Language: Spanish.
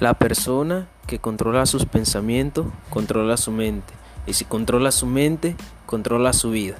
La persona que controla sus pensamientos, controla su mente. Y si controla su mente, controla su vida.